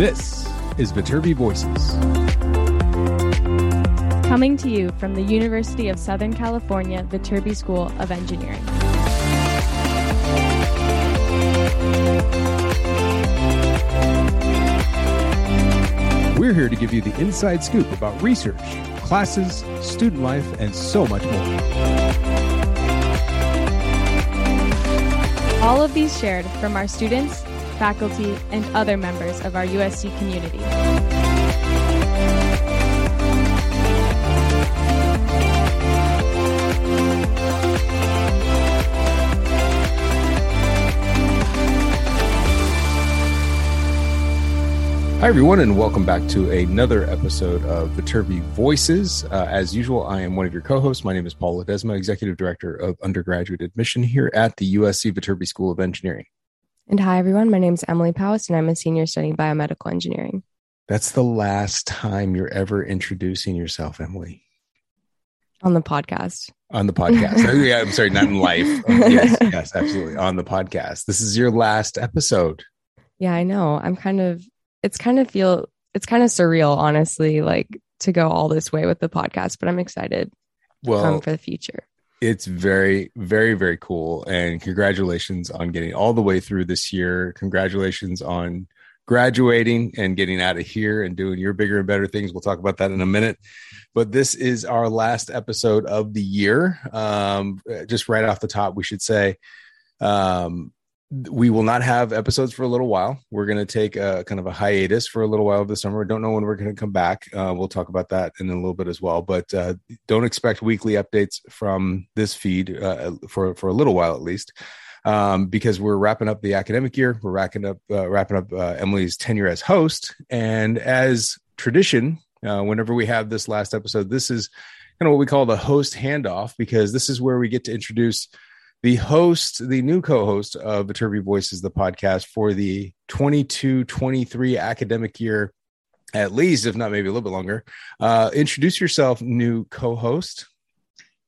This is Viterbi Voices, coming to you from the University of Southern California Viterbi School of Engineering. We're here to give you the inside scoop about research, classes, student life, and so much more. All of these shared from our students, faculty, and other members of our USC community. Hi, everyone, and welcome back to another episode of Viterbi Voices. As usual, I am one of your co-hosts. My name is Paul Ledesma, Executive Director of Undergraduate Admission here at the USC Viterbi School of Engineering. And hi, everyone. My name is Emily Powis, and I'm a senior studying biomedical engineering. That's the last time you're ever introducing yourself, Emily. On the podcast. On the podcast. Yeah, I'm sorry, not in life. Yes, absolutely. On the podcast. This is your last episode. Yeah, I know. It's kind of surreal, honestly, like to go all this way with the podcast, but I'm excited for the future. It's very, very, very cool. And congratulations on getting all the way through this year. Congratulations on graduating and getting out of here and doing your bigger and better things. We'll talk about that in a minute. But this is our last episode of the year. Just right off the top, we should say, we will not have episodes for a little while. We're going to take a kind of a hiatus for a little while this summer. Don't know when we're going to come back. We'll talk about that in a little bit as well, but don't expect weekly updates from this feed for a little while at least, because we're wrapping up the academic year. We're wrapping up Emily's tenure as host. And as tradition, whenever we have this last episode, this is kind of what we call the host handoff, because this is where we get to introduce the host, the new co-host of Viterbi Voices, the podcast for the 22-23 academic year, at least, if not maybe a little bit longer. Introduce yourself, new co-host.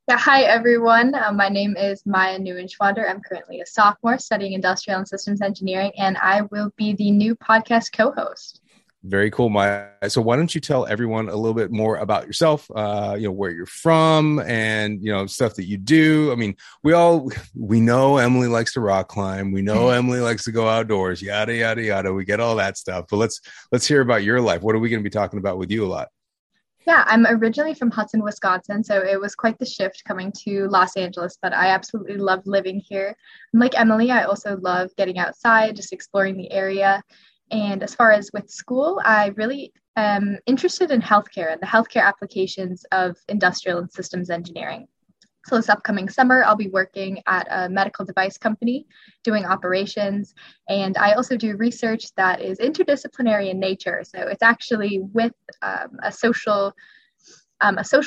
Yeah, hi, everyone. My name is Maya Neuenschwander. I'm currently a sophomore studying industrial and systems engineering, and I will be the new podcast co-host. Very cool, Maya. So why don't you tell everyone a little bit more about yourself, where you're from and, stuff that you do. I mean, we know Emily likes to rock climb. We know Emily likes to go outdoors, yada, yada, yada. We get all that stuff. But let's hear about your life. What are we going to be talking about with you a lot? Yeah, I'm originally from Hudson, Wisconsin, so it was quite the shift coming to Los Angeles, but I absolutely love living here. And like Emily, I also love getting outside, just exploring the area. And as far as with school, I really am interested in healthcare and the healthcare applications of industrial and systems engineering. So this upcoming summer, I'll be working at a medical device company doing operations. And I also do research that is interdisciplinary in nature. So it's actually with a social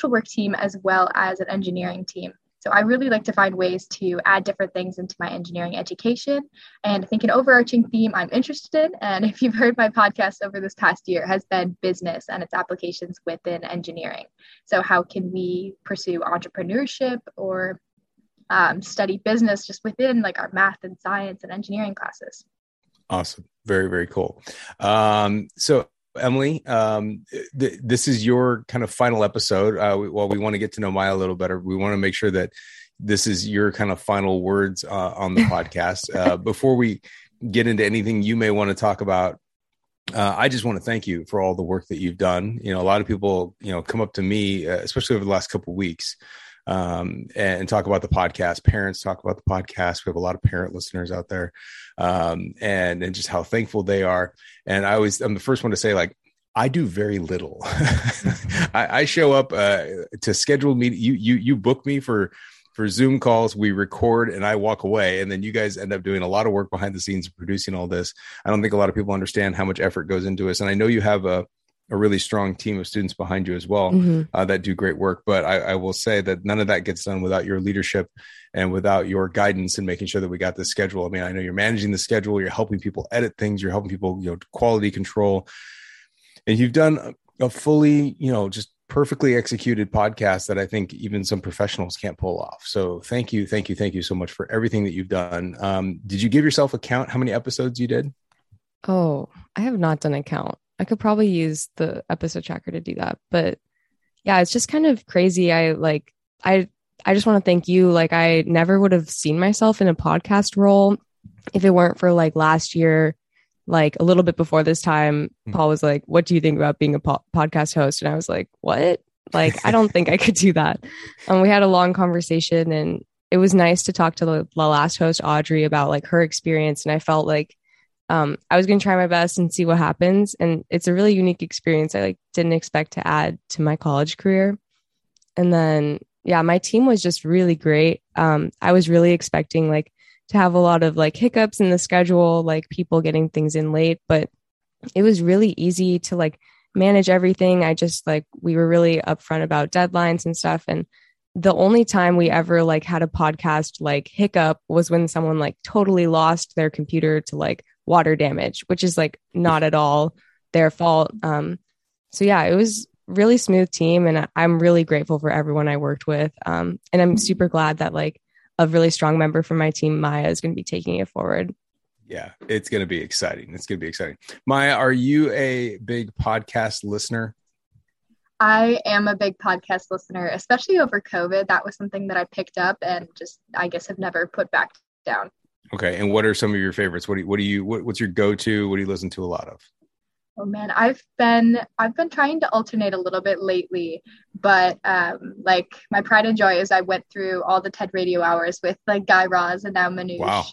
work team as well as an engineering team. So I really like to find ways to add different things into my engineering education. And I think an overarching theme I'm interested in, and if you've heard my podcast over this past year, has been business and its applications within engineering. So how can we pursue entrepreneurship or study business just within like our math and science and engineering classes? Awesome. Very, very cool. So Emily, this is your kind of final episode. We want to get to know Maya a little better. We want to make sure that this is your kind of final words on the podcast. Before we get into anything you may want to talk about, I just want to thank you for all the work that you've done. A lot of people, come up to me, especially over the last couple of weeks, and talk about the podcast. Parents talk about the podcast. We have a lot of parent listeners out there, and just how thankful they are. And I'm the first one to say, like, I do very little. I show up to scheduled meetings. You book me for Zoom calls. We record and I walk away, and then you guys end up doing a lot of work behind the scenes producing all this. I don't think a lot of people understand how much effort goes into us. And I know you have a really strong team of students behind you as well, that do great work. But I will say that none of that gets done without your leadership and without your guidance and making sure that we got the schedule. I mean, I know you're managing the schedule, you're helping people edit things, you're helping people, quality control. And you've done a fully, just perfectly executed podcast that I think even some professionals can't pull off. So thank you. Thank you. Thank you so much for everything that you've done. Did you give yourself a count how many episodes you did? Oh, I have not done a count. I could probably use the episode tracker to do that. But yeah, it's just kind of crazy. I just want to thank you. Like, I never would have seen myself in a podcast role if it weren't for like last year, like a little bit before this time, Paul was like, what do you think about being a podcast host? And I was like, what? Like, I don't think I could do that. We had a long conversation and it was nice to talk to the last host, Audrey, about like her experience. And I felt like I was going to try my best and see what happens. And it's a really unique experience I like didn't expect to add to my college career. And then, yeah, my team was just really great. I was really expecting like to have a lot of like hiccups in the schedule, like people getting things in late, but it was really easy to like manage everything. I just like, we were really upfront about deadlines and stuff. And the only time we ever like had a podcast like hiccup was when someone like totally lost their computer to like water damage, which is like not at all their fault. So yeah, it was really smooth team. And I'm really grateful for everyone I worked with. And I'm super glad that like a really strong member from my team, Maya, is going to be taking it forward. Yeah, it's going to be exciting. It's going to be exciting. Maya, are you a big podcast listener? I am a big podcast listener, especially over COVID. That was something that I picked up and just, I guess, have never put back down. Okay. And what are some of your favorites? What's your go-to? What do you listen to a lot of? Oh man, I've been trying to alternate a little bit lately, but like my pride and joy is I went through all the TED Radio Hours with like Guy Raz and now Manoush. Wow.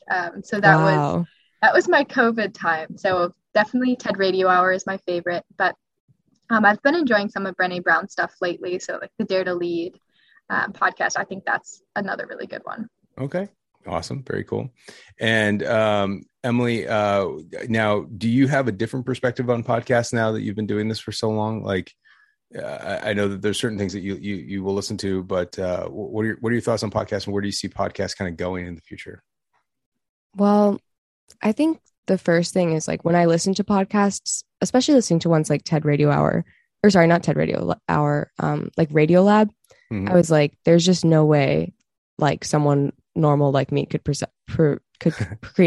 So that was my COVID time. So definitely TED Radio Hour is my favorite, but I've been enjoying some of Brené Brown stuff lately. So like the Dare to Lead podcast, I think that's another really good one. Okay. Awesome. Very cool. And Emily, now, do you have a different perspective on podcasts now that you've been doing this for so long? Like, I know that there's certain things that you will listen to, but what are your thoughts on podcasts and where do you see podcasts kind of going in the future? Well, I think the first thing is like when I listen to podcasts, especially listening to ones like TED Radio Hour, or sorry, not TED Radio Hour, like Radiolab, I was like, there's just no way like someone normal like me could create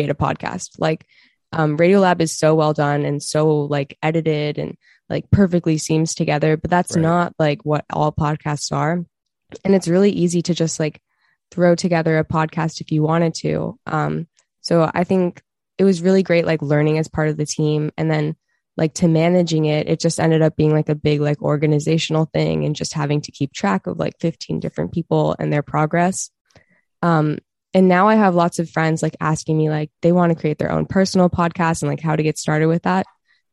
a podcast. Like Radiolab is so well done and so like edited and like perfectly seams together, but that's not like what all podcasts are. And it's really easy to just like throw together a podcast if you wanted to. So I think it was really great, like learning as part of the team and then like to managing it. It just ended up being like a big, like organizational thing and just having to keep track of like 15 different people and their progress. And now I have lots of friends like asking me like they want to create their own personal podcast and like how to get started with that.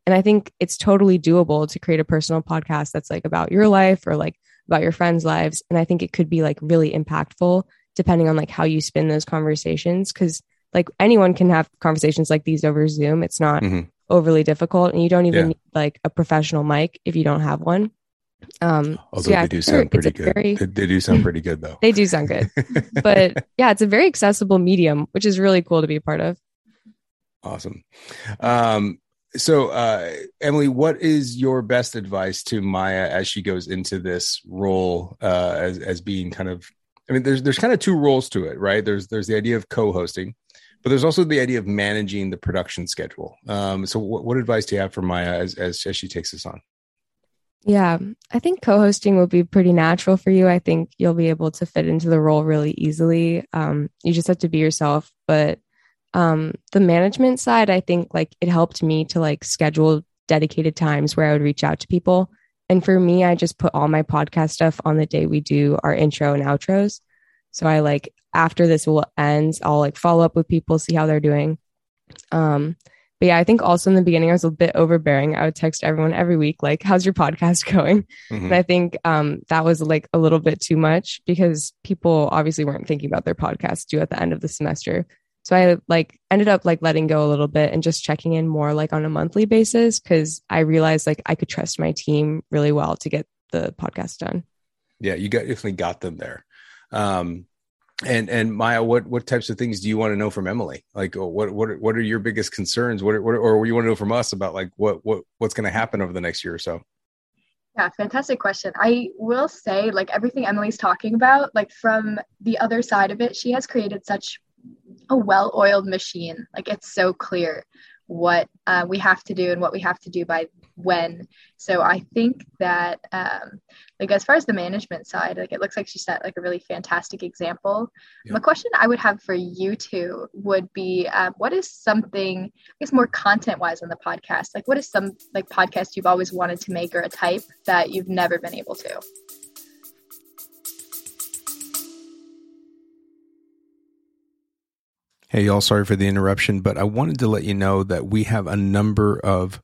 And I think it's totally doable to create a personal podcast that's like about your life or like about your friends' lives. And I think it could be like really impactful depending on like how you spin those conversations. Cause like anyone can have conversations like these over Zoom. It's not overly difficult and you don't even need like a professional mic if you don't have one. Although they do sound pretty good. They do sound pretty good though. They do sound good. But yeah, it's a very accessible medium, which is really cool to be a part of. Awesome. So Emily, what is your best advice to Maya as she goes into this role as being kind of, I mean, there's kind of two roles to it, right? There's the idea of co-hosting, but there's also the idea of managing the production schedule. So what advice do you have for Maya as she takes this on? Yeah, I think co-hosting will be pretty natural for you. I think you'll be able to fit into the role really easily. You just have to be yourself. But the management side, I think like it helped me to like schedule dedicated times where I would reach out to people. And for me, I just put all my podcast stuff on the day we do our intro and outros. So I like after this will end, I'll like follow up with people, see how they're doing. But yeah, I think also in the beginning, I was a bit overbearing. I would text everyone every week, like, how's your podcast going? And I think that was like a little bit too much because people obviously weren't thinking about their podcast due at the end of the semester. So I like ended up like letting go a little bit and just checking in more like on a monthly basis because I realized like I could trust my team really well to get the podcast done. Yeah, you definitely got them there. And Maya, what types of things do you want to know from Emily? Like, what are your biggest concerns? What you want to know from us about like what's going to happen over the next year or so? Yeah, fantastic question. I will say, like everything Emily's talking about, like from the other side of it, she has created such a well-oiled machine. Like it's so clear what we have to do and what we have to do by when. So I think that like as far as the management side, like it looks like she set like a really fantastic example. Yeah. The question I would have for you two would be what is something, I guess more content wise on the podcast, like what is some like podcast you've always wanted to make or a type that you've never been able to? Hey, y'all, sorry for the interruption, but I wanted to let you know that we have a number of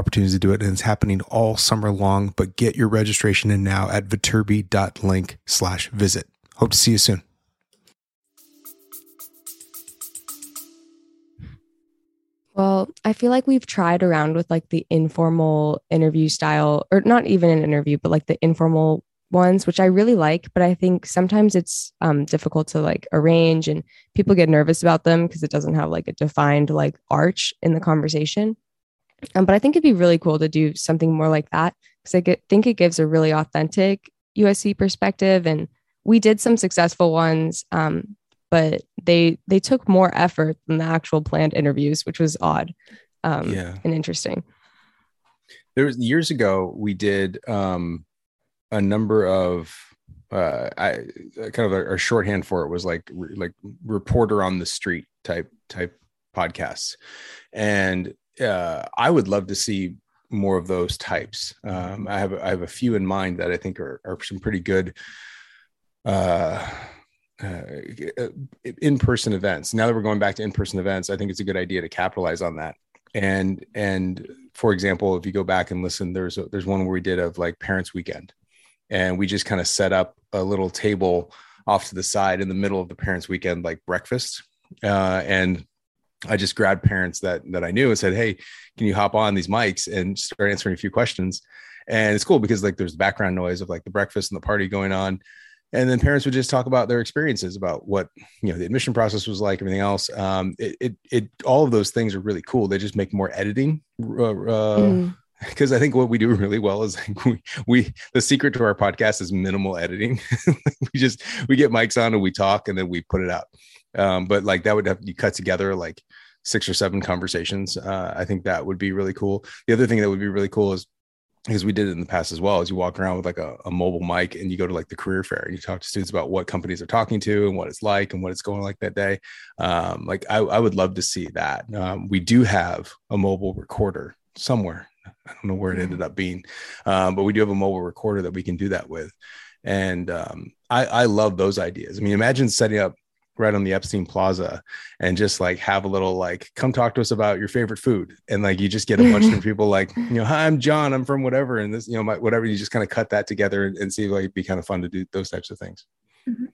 opportunities to do it, and it's happening all summer long, but get your registration in now at viterbi.link/visit. Hope to see you soon. Well, I feel like we've tried around with like the informal interview style, or not even an interview, but like the informal ones, which I really like, but I think sometimes it's difficult to like arrange and people get nervous about them because it doesn't have like a defined like arch in the conversation. But I think it'd be really cool to do something more like that, because I think it gives a really authentic USC perspective. And we did some successful ones, but they took more effort than the actual planned interviews, which was odd and interesting. There was, years ago, we did a number of kind of a shorthand for it was like reporter on the street type podcasts. And I would love to see more of those types. I have a few in mind that I think are some pretty good in-person events. Now that we're going back to in-person events, I think it's a good idea to capitalize on that. And for example, if you go back and listen, there's one where we did of like Parents Weekend, and we just kind of set up a little table off to the side in the middle of the Parents Weekend, like breakfast. And I just grabbed parents that I knew and said, "Hey, can you hop on these mics and start answering a few questions?" And it's cool because like there's the background noise of like the breakfast and the party going on. And then parents would just talk about their experiences, about what, you know, the admission process was like, everything else. All of those things are really cool. They just make more editing. Because I think what we do really well is like we the secret to our podcast is minimal editing. we get mics on and we talk and then we put it out. But like that would have you cut together like 6 or 7 conversations. I think that would be really cool. The other thing that would be really cool is, because we did it in the past as well, is you walk around with like a mobile mic and you go to like the career fair and you talk to students about what companies are talking to and what it's like and what it's going like that day. Like I would love to see that. We do have a mobile recorder somewhere. I don't know where it ended up being, but we do have a mobile recorder that we can do that with. And I love those ideas. I mean, imagine setting up right on the Epstein Plaza and just like have a little like, come talk to us about your favorite food. And like, you just get a bunch of people like, you know, "Hi, I'm John, I'm from whatever." And this, you know, whatever, you just kind of cut that together and see, like, it'd be kind of fun to do those types of things. Mm-hmm.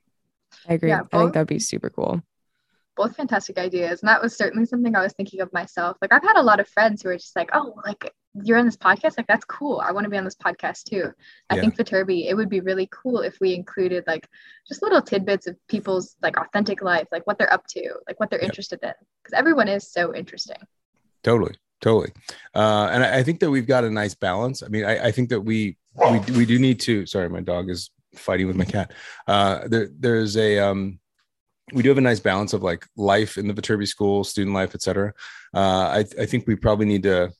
I agree. Yeah, I think that'd be super cool. Both fantastic ideas. And that was certainly something I was thinking of myself. Like I've had a lot of friends who are just like, "Oh, like you're on this podcast. Like, that's cool. I want to be on this podcast too." I think Viterbi, it would be really cool if we included like just little tidbits of people's like authentic life, like what they're up to, like what they're interested in. Cause everyone is so interesting. Totally. And I think that we've got a nice balance. I mean, I think that we do need to, sorry, my dog is fighting with my cat. We do have a nice balance of like life in the Viterbi school, student life, et cetera. I think we probably need to,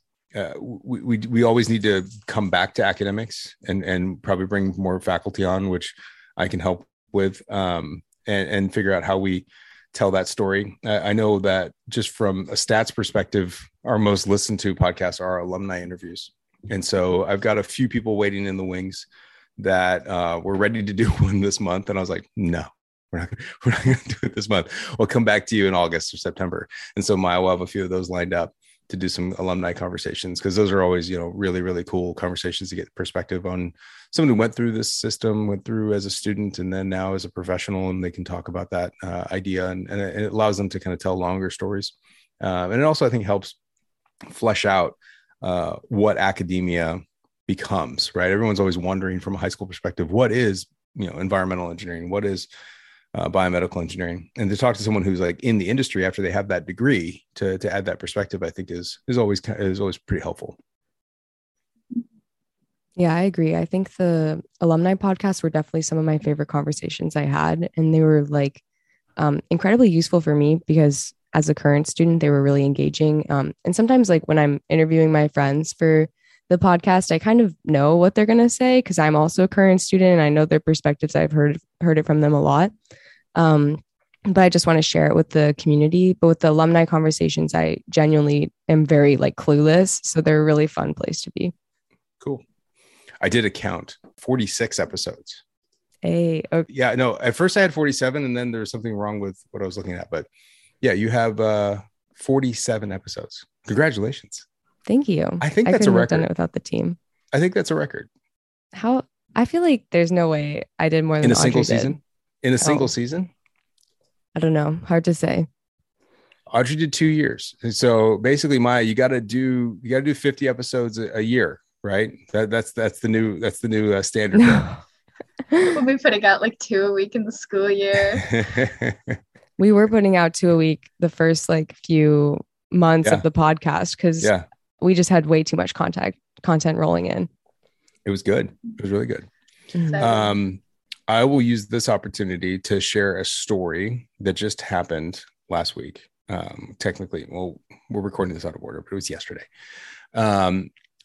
we always need to come back to academics and probably bring more faculty on, which I can help with, and figure out how we tell that story. I know that just from a stats perspective, our most listened to podcasts are alumni interviews. And so I've got a few people waiting in the wings that were ready to do one this month. And I was like, "No, we're not going to do it this month. We'll come back to you in August or September." And so Maya will have a few of those lined up to do some alumni conversations, because those are always, you know, really, really cool conversations to get perspective on someone who went through this system, went through as a student, and then now as a professional, and they can talk about that idea. And it allows them to kind of tell longer stories. And it also, I think, helps flesh out what academia becomes, right? Everyone's always wondering from a high school perspective, what is, you know, environmental engineering? What is biomedical engineering? And to talk to someone who's like in the industry after they have that degree to add that perspective, I think is always pretty helpful. Yeah, I agree. I think the alumni podcasts were definitely some of my favorite conversations I had. And they were like incredibly useful for me because as a current student, they were really engaging. And sometimes like when I'm interviewing my friends for the podcast, I kind of know what they're going to say because I'm also a current student and I know their perspectives. I've heard it from them a lot. But I just want to share it with the community. But with the alumni conversations, I genuinely am very like clueless. So they're a really fun place to be. Cool. I did a count, 46 episodes. Hey, okay. Yeah, no, at first I had 47 and then there was something wrong with what I was looking at. But yeah, you have 47 episodes. Congratulations. Thank you. I think that's a record. I couldn't have done it without the team. I think that's a record. How? I feel like there's no way I did more than Audrey did. In a single season? I don't know. Hard to say. Audrey did 2 years. And so basically, Maya, you got to do 50 episodes a year. Right. That's the new standard. No. We putting out like 2 a week in the school year. We were putting out 2 a week the first like few months of the podcast because we just had way too much content rolling in. It was good. It was really good. Mm-hmm. I will use this opportunity to share a story that just happened last week. Technically, well, we're recording this out of order, but it was yesterday.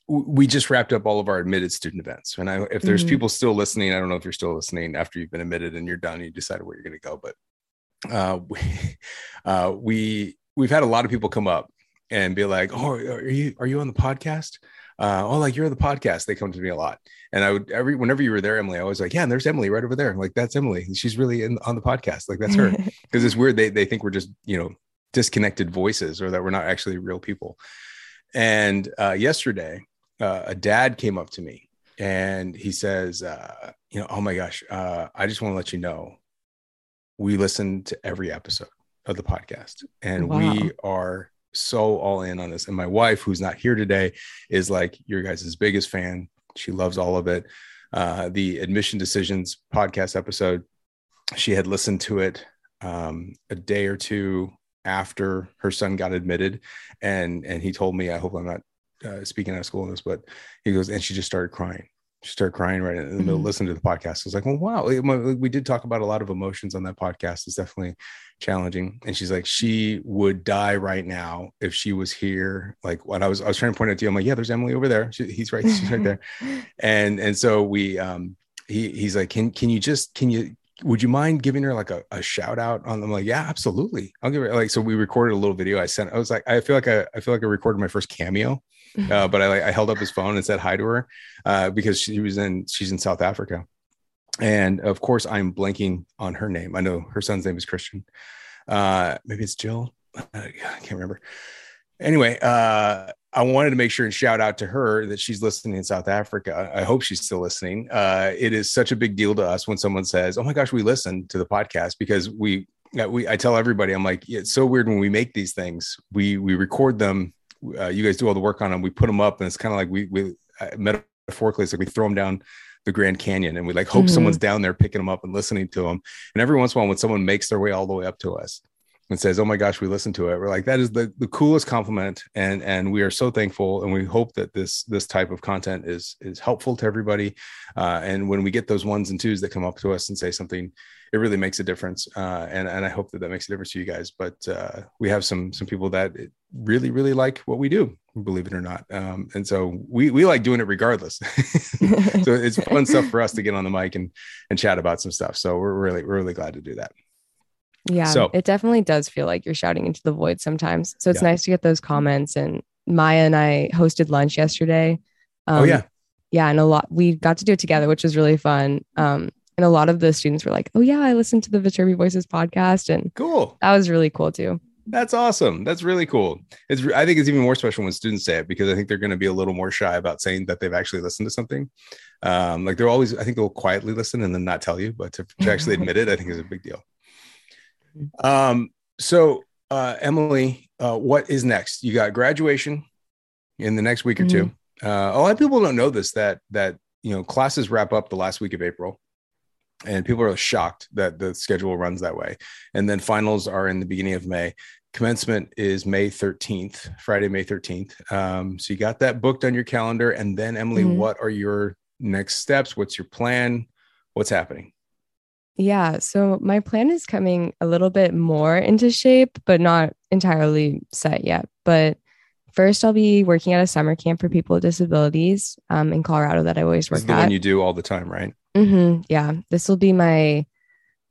We just wrapped up all of our admitted student events. And if there's people still listening, I don't know if you're still listening after you've been admitted and you're done, you decide where you're going to go. But we've had a lot of people come up and be like, oh, are you on the podcast? Like you're on the podcast. They come to me a lot. And I would, whenever you were there, Emily, I was like, yeah, and there's Emily right over there. I'm like, that's Emily. She's really on the podcast. Like that's her. Cause it's weird. They think we're just, you know, disconnected voices or that we're not actually real people. And yesterday, a dad came up to me and he says, oh my gosh, I just want to let you know, we listen to every episode of the podcast and we are so all in on this. And my wife, who's not here today, is like your guys' biggest fan. She loves all of it. The Admission Decisions podcast episode, she had listened to it a day or two after her son got admitted. And he told me, I hope I'm not speaking out of school on this, but he goes, and she just started crying. She started crying right in the middle, listening to the podcast. I was like, well, wow. We did talk about a lot of emotions on that podcast. It's definitely challenging. And she's like, she would die right now if she was here. Like when I was trying to point out to you, I'm like, yeah, there's Emily over there. She's right there. And so we, he's like, would you mind giving her like a shout out on them? Like, yeah, absolutely. I'll give her like, so we recorded a little video I sent. I was like, I feel like I recorded my first cameo, but I held up his phone and said hi to her because she's in South Africa. And of course I'm blanking on her name. I know her son's name is Christian. Maybe it's Jill. I can't remember. Anyway, I wanted to make sure and shout out to her that she's listening in South Africa. I hope she's still listening. It is such a big deal to us when someone says, oh my gosh, we listen to the podcast because I tell everybody, I'm like, it's so weird when we make these things, we record them. You guys do all the work on them. We put them up and it's kind of like we metaphorically, it's like we throw them down the Grand Canyon and we like hope someone's down there picking them up and listening to them. And every once in a while, when someone makes their way all the way up to us and says, oh my gosh, we listened to it. We're like, that is the coolest compliment. And we are so thankful. And we hope that this type of content is helpful to everybody. And when we get those 1s and 2s that come up to us and say something, it really makes a difference. And I hope that makes a difference to you guys. But we have some people that really, really like what we do, believe it or not. And so we like doing it regardless. So it's fun stuff for us to get on the mic and chat about some stuff. So we're really glad to do that. Yeah, so it definitely does feel like you're shouting into the void sometimes. So it's nice to get those comments. And Maya and I hosted lunch yesterday. Yeah. And we got to do it together, which was really fun. And a lot of the students were like, oh yeah, I listened to the Viterbi Voices podcast. And cool. That was really cool too. That's awesome. That's really cool. I think it's even more special when students say it because I think they're going to be a little more shy about saying that they've actually listened to something. Like they're always, I think they'll quietly listen and then not tell you, but to actually admit it, I think is a big deal. So, Emily, what is next? You got graduation, in the next week or two. A lot of people don't know this, that you know, classes wrap up the last week of April, and people are shocked that the schedule runs that way. And then finals are in the beginning of May. Commencement is May 13th, Friday, May 13th. So you got that booked on your calendar. And then, Emily, what are your next steps? What's your plan? What's happening? Yeah. So my plan is coming a little bit more into shape, but not entirely set yet. But first, I'll be working at a summer camp for people with disabilities in Colorado that I always work at. This is the one you do all the time, right? Yeah. This will be my,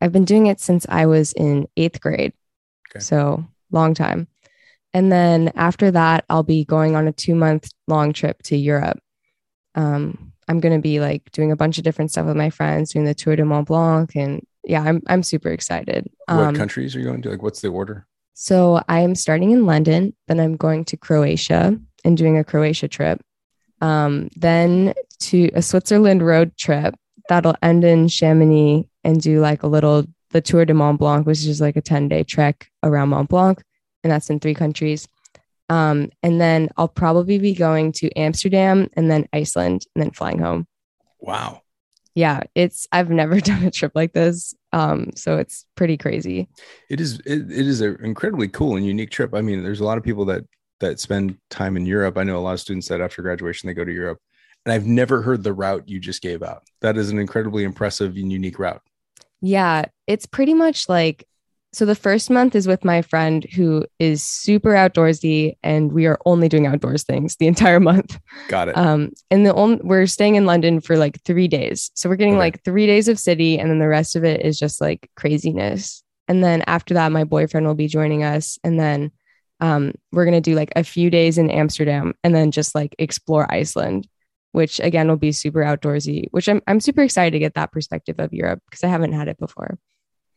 I've been doing it since I was in 8th grade. Okay. So long time. And then after that, I'll be going on a 2-month long trip to Europe. I'm going to be like doing a bunch of different stuff with my friends, doing the Tour de Mont Blanc. And yeah, I'm super excited. What countries are you going to? Like, what's the order? So I am starting in London, then I'm going to Croatia and doing a Croatia trip. Then to a Switzerland road trip that'll end in Chamonix and do like a little, the Tour de Mont Blanc, which is like a 10-day trek around Mont Blanc. And that's in 3 countries. And then I'll probably be going to Amsterdam and then Iceland and then flying home. Wow. Yeah. I've never done a trip like this. So it's pretty crazy. It is an incredibly cool and unique trip. I mean, there's a lot of people that spend time in Europe. I know a lot of students that after graduation, they go to Europe, and I've never heard the route you just gave out. That is an incredibly impressive and unique route. Yeah. It's pretty much like, so the first month is with my friend who is super outdoorsy, and we are only doing outdoors things the entire month. Got it. And we're staying in London for like 3 days. So we're getting like 3 days of city, and then the rest of it is just like craziness. And then after that, my boyfriend will be joining us. And then we're going to do like a few days in Amsterdam and then just like explore Iceland, which again will be super outdoorsy, which I'm super excited to get that perspective of Europe because I haven't had it before.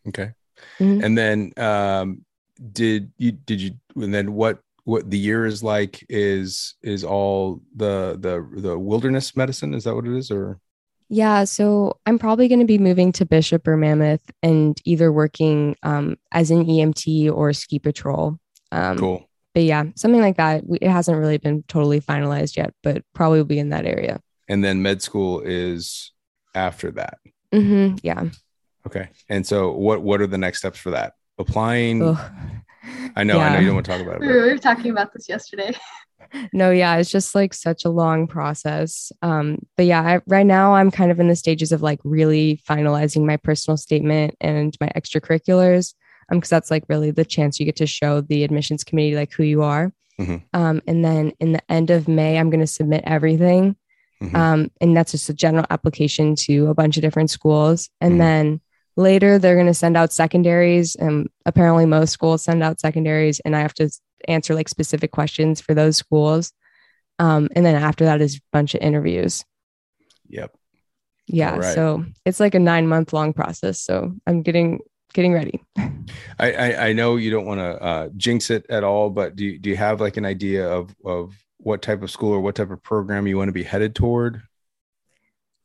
Okay. Mm-hmm. And then, what the year is like is all the wilderness medicine. Is that what it is? Or? Yeah. So I'm probably going to be moving to Bishop or Mammoth and either working, as an EMT or ski patrol. Cool. But yeah, something like that. It hasn't really been totally finalized yet, but probably will be in that area. And then med school is after that. Mm-hmm. Yeah. Okay. And so what are the next steps for that? Applying. Ugh. I know you don't want to talk about it. We were talking about this yesterday. No. Yeah. It's just like such a long process. But yeah, right now I'm kind of in the stages of like really finalizing my personal statement and my extracurriculars. Cause that's like really the chance you get to show the admissions committee, like who you are. Mm-hmm. And then in the end of May, I'm going to submit everything. Mm-hmm. And that's just a general application to a bunch of different schools. And then later, they're going to send out secondaries, and apparently most schools send out secondaries, and I have to answer like specific questions for those schools. And then after that is a bunch of interviews. Yep. Yeah. Right. So it's like a 9-month long process. So I'm getting ready. I know you don't want to jinx it at all, but do you have like an idea of what type of school or what type of program you want to be headed toward?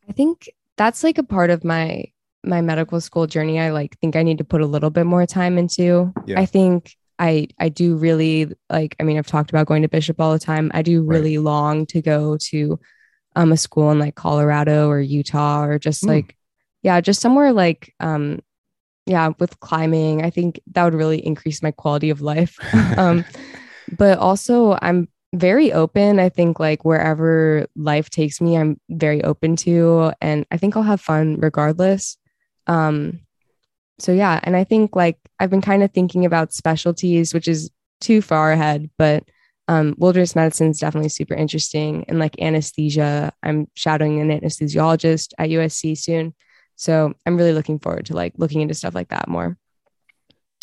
I think that's like a part of my medical school journey. I like think I need to put a little bit more time into. Yeah. I think I do really like, I mean, I've talked about going to Bishop all the time. I do really long to go to a school in like Colorado or Utah or just like, yeah, just somewhere like, yeah, with climbing. I think that would really increase my quality of life. But also I'm very open. I think like wherever life takes me, I'm very open to, and I think I'll have fun regardless. So yeah. And I think like, I've been kind of thinking about specialties, which is too far ahead, but, wilderness medicine is definitely super interesting. And like anesthesia, I'm shadowing an anesthesiologist at USC soon. So I'm really looking forward to like looking into stuff like that more.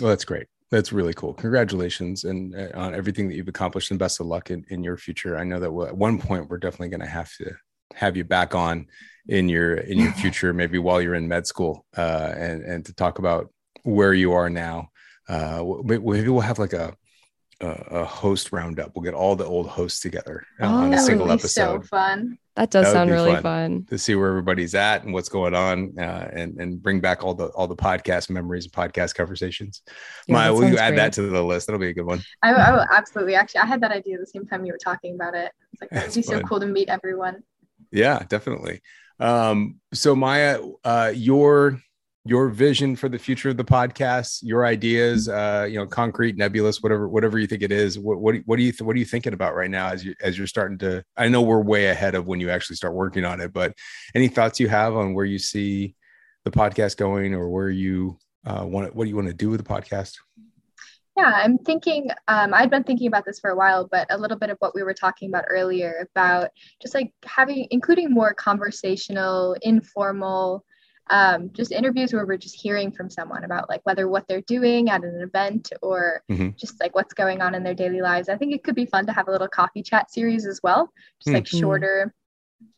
Well, that's great. That's really cool. Congratulations and on everything that you've accomplished, and best of luck in your future. I know that at one point we're definitely going to have you back on in your future, maybe while you're in med school, and to talk about where you are now. Maybe we'll have like a host roundup. We'll get all the old hosts together on a single episode. So fun. That sounds really fun to see where everybody's at and what's going on, and bring back all the podcast memories and podcast conversations. Yeah, Maya, will you add that to the list? That'll be a good one. I will absolutely. Actually, I had that idea the same time you were talking about it. It's like, that would be so cool to meet everyone. Yeah, definitely. So Maya, your vision for the future of the podcast, your ideas, concrete, nebulous, whatever you think it is. What are you thinking about right now as you're starting to? I know we're way ahead of when you actually start working on it, but any thoughts you have on where you see the podcast going, or where you what do you want to do with the podcast? Yeah, I'm thinking, I've been thinking about this for a while, but a little bit of what we were talking about earlier about just like including more conversational, informal, just interviews where we're just hearing from someone about like whether what they're doing at an event or just like what's going on in their daily lives. I think it could be fun to have a little coffee chat series as well, just like shorter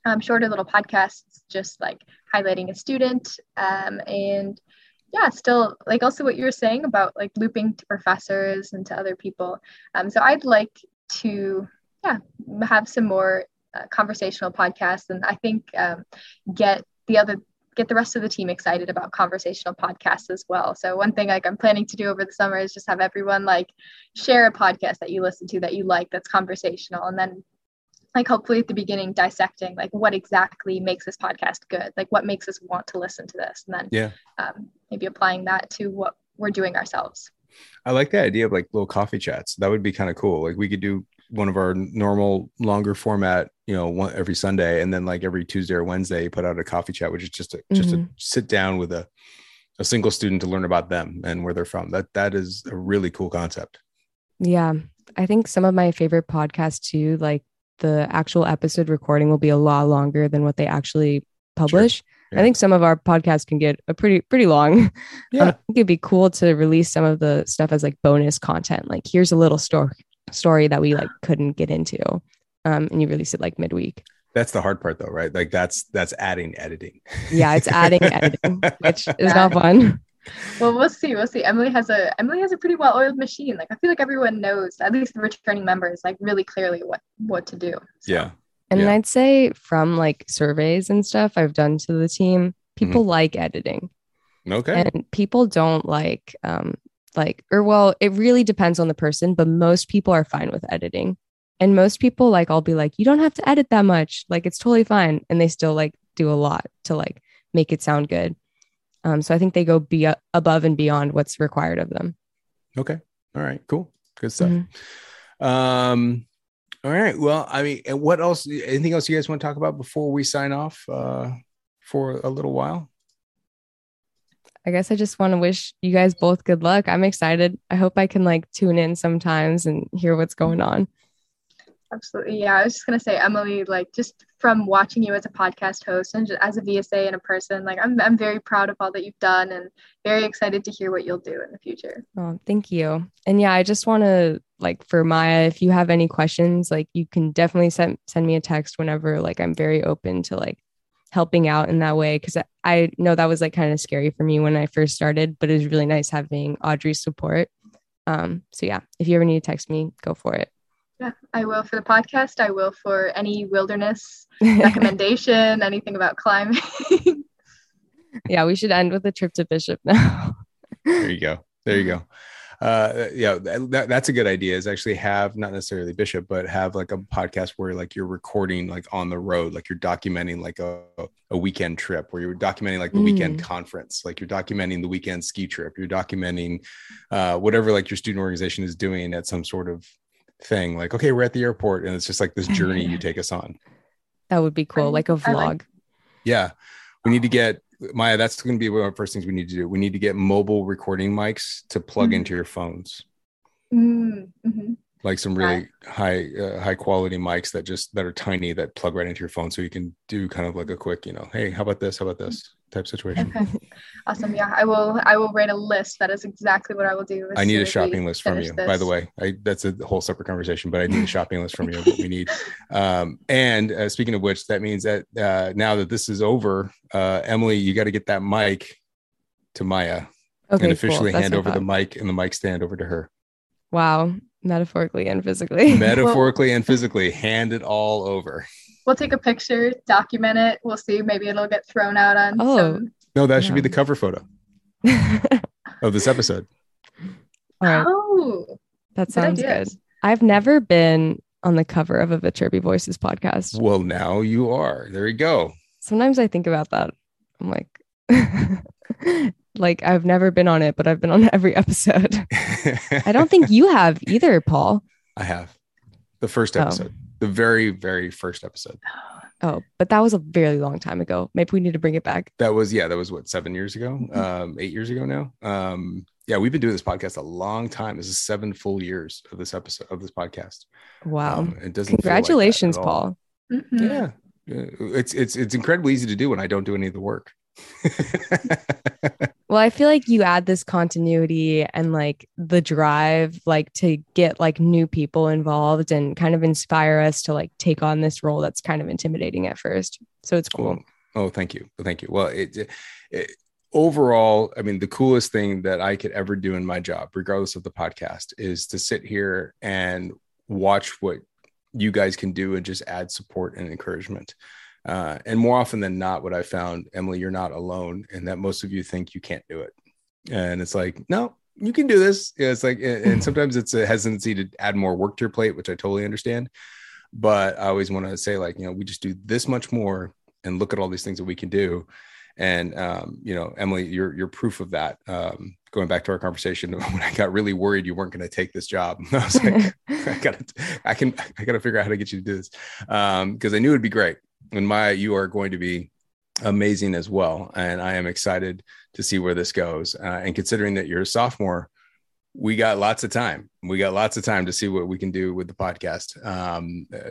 little podcasts, just like highlighting a student, and yeah, still like also what you were saying about like looping to professors and to other people. So I'd like to have some more conversational podcasts, and I think get the rest of the team excited about conversational podcasts as well. So one thing like I'm planning to do over the summer is just have everyone like share a podcast that you listen to that you like, that's conversational, and then like hopefully at the beginning dissecting like what exactly makes this podcast good, like what makes us want to listen to this, and then maybe applying that to what we're doing ourselves. I like the idea of like little coffee chats. That would be kind of cool. Like we could do one of our normal longer format, one every Sunday, and then like every Tuesday or Wednesday you put out a coffee chat, which is just a sit down with a single student to learn about them and where they're from. That is a really cool concept. Yeah. I think some of my favorite podcasts too, like the actual episode recording will be a lot longer than what they actually publish. Sure. Yeah. I think some of our podcasts can get a pretty long. Yeah. I think it'd be cool to release some of the stuff as like bonus content. Like here's a little story that we like couldn't get into, and you release it like midweek. That's the hard part though, right? Like that's adding editing. Yeah, it's adding editing, which is not fun. Well, we'll see. Emily has a pretty well-oiled machine. Like I feel like everyone knows, at least the returning members, like really clearly what to do. So. Yeah. And I'd say from like surveys and stuff I've done to the team, people like editing. Okay. And people don't it really depends on the person, but most people are fine with editing. And most people like, I'll be like, you don't have to edit that much. Like it's totally fine. And they still like do a lot to like make it sound good. So I think they go above and beyond what's required of them. Okay. All right. Cool. Good stuff. Mm-hmm. All right. Well, I mean, what else? Anything else you guys want to talk about before we sign off for a little while? I guess I just want to wish you guys both good luck. I'm excited. I hope I can like tune in sometimes and hear what's going on. Absolutely. Yeah. I was just going to say, Emily, like just from watching you as a podcast host and just as a VSA and a person, like I'm very proud of all that you've done and very excited to hear what you'll do in the future. Oh, thank you. And yeah, I just want to like for Maya, if you have any questions, like you can definitely send me a text whenever, like I'm very open to like helping out in that way. Cause I know that was like kind of scary for me when I first started, but it was really nice having Audrey's support. So yeah, if you ever need to text me, go for it. Yeah, I will for the podcast. I will for any wilderness recommendation, anything about climbing. Yeah, we should end with a trip to Bishop now. There you go. That's a good idea, is actually have not necessarily Bishop, but have like a podcast where like you're recording like on the road, like you're documenting like a weekend trip, where you're documenting like the weekend conference, like you're documenting the weekend ski trip, you're documenting whatever like your student organization is doing at some sort of thing. Like, okay, we're at the airport and it's just like this journey you take us on. That would be cool. Like a vlog. We need to get, Maya, that's going to be one of the first things we need to do. We need to get mobile recording mics to plug into your phones. Mm-hmm. Like some really high quality mics that are tiny, that plug right into your phone. So you can do kind of like a quick, hey, how about this type situation. Okay. Awesome. Yeah. I will write a list. That is exactly what I will do. I need a shopping list from you, by the way. That's a whole separate conversation, but I need a shopping list from you of what we need. And speaking of which, that means that now that this is over, Emily, you got to get that mic to Maya and officially hand over the mic and the mic stand over to her. Wow. Metaphorically and physically. Metaphorically and physically. Hand it all over. We'll take a picture, document it. We'll see. Maybe it'll get thrown out on. No, that should be the cover photo of this episode. All right. Oh, that sounds good. I've never been on the cover of a Viterbi Voices podcast. Well, now you are. There you go. Sometimes I think about that. I'm like, like I've never been on it, but I've been on every episode. I don't think you have either, Paul. I have. The first episode. Oh. The very, very first episode. Oh, but that was a very long time ago. Maybe we need to bring it back. That was what, 7 years ago? 8 years ago now? Yeah, we've been doing this podcast a long time. This is 7 full years of this episode of this podcast. Wow. It doesn't Congratulations, feel like Paul. Mm-hmm. Yeah. It's incredibly easy to do when I don't do any of the work. Well, I feel like you add this continuity and like the drive, like to get like new people involved and kind of inspire us to like take on this role that's kind of intimidating at first. So it's cool. Oh, thank you. Thank you. Well, it overall, I mean, the coolest thing that I could ever do in my job, regardless of the podcast, is to sit here and watch what you guys can do and just add support and encouragement. And more often than not, what I found, Emily, you're not alone, and that most of you think you can't do it. And it's like, no, you can do this. It's like, and sometimes it's a hesitancy to add more work to your plate, which I totally understand. But I always want to say, like, you know, we just do this much more and look at all these things that we can do. And, you know, Emily, you're proof of that. Going back to our conversation, when I got really worried you weren't going to take this job, I was like, I gotta figure out how to get you to do this. Because I knew it'd be great. And Maya, you are going to be amazing as well. And I am excited to see where this goes. And considering that you're a sophomore, we got lots of time. We got lots of time to see what we can do with the podcast.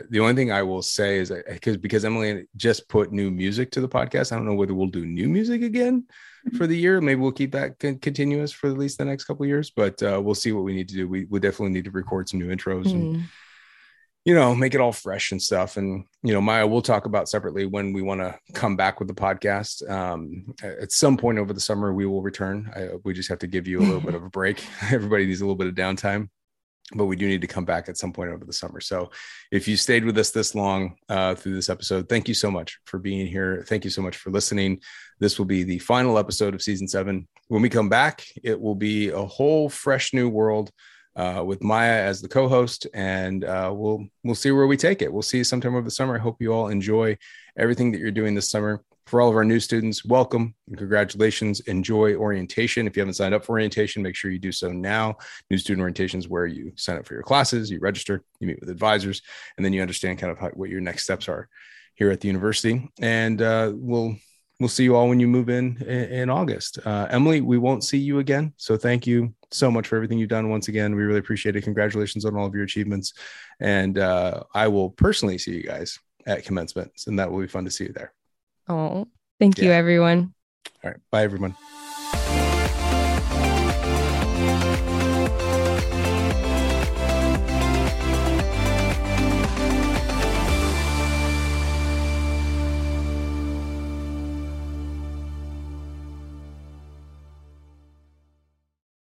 The only thing I will say is because Emily just put new music to the podcast, I don't know whether we'll do new music again for the year. Maybe we'll keep that continuous for at least the next couple of years, but we'll see what we need to do. We definitely need to record some new intros and, you know, make it all fresh and stuff. And, you know, Maya, we'll talk about separately when we want to come back with the podcast. At some point over the summer, we will return. We just have to give you a little bit of a break. Everybody needs a little bit of downtime, but we do need to come back at some point over the summer. So if you stayed with us this long through this episode, thank you so much for being here. Thank you so much for listening. This will be the final episode of season 7. When we come back, it will be a whole fresh new world. With Maya as the co-host, and we'll see where we take it. We'll see you sometime over the summer. I hope you all enjoy everything that you're doing this summer. For all of our new students, welcome and congratulations. Enjoy orientation. If you haven't signed up for orientation, make sure you do so now. New student orientation is where you sign up for your classes, you register, you meet with advisors, and then you understand kind of what your next steps are here at the university. And we'll see you all when you move in August. Emily, we won't see you again. So thank you so much for everything you've done. Once again, we really appreciate it. Congratulations on all of your achievements. And I will personally see you guys at commencement. And that will be fun to see you there. Oh, thank you, everyone. All right. Bye, everyone.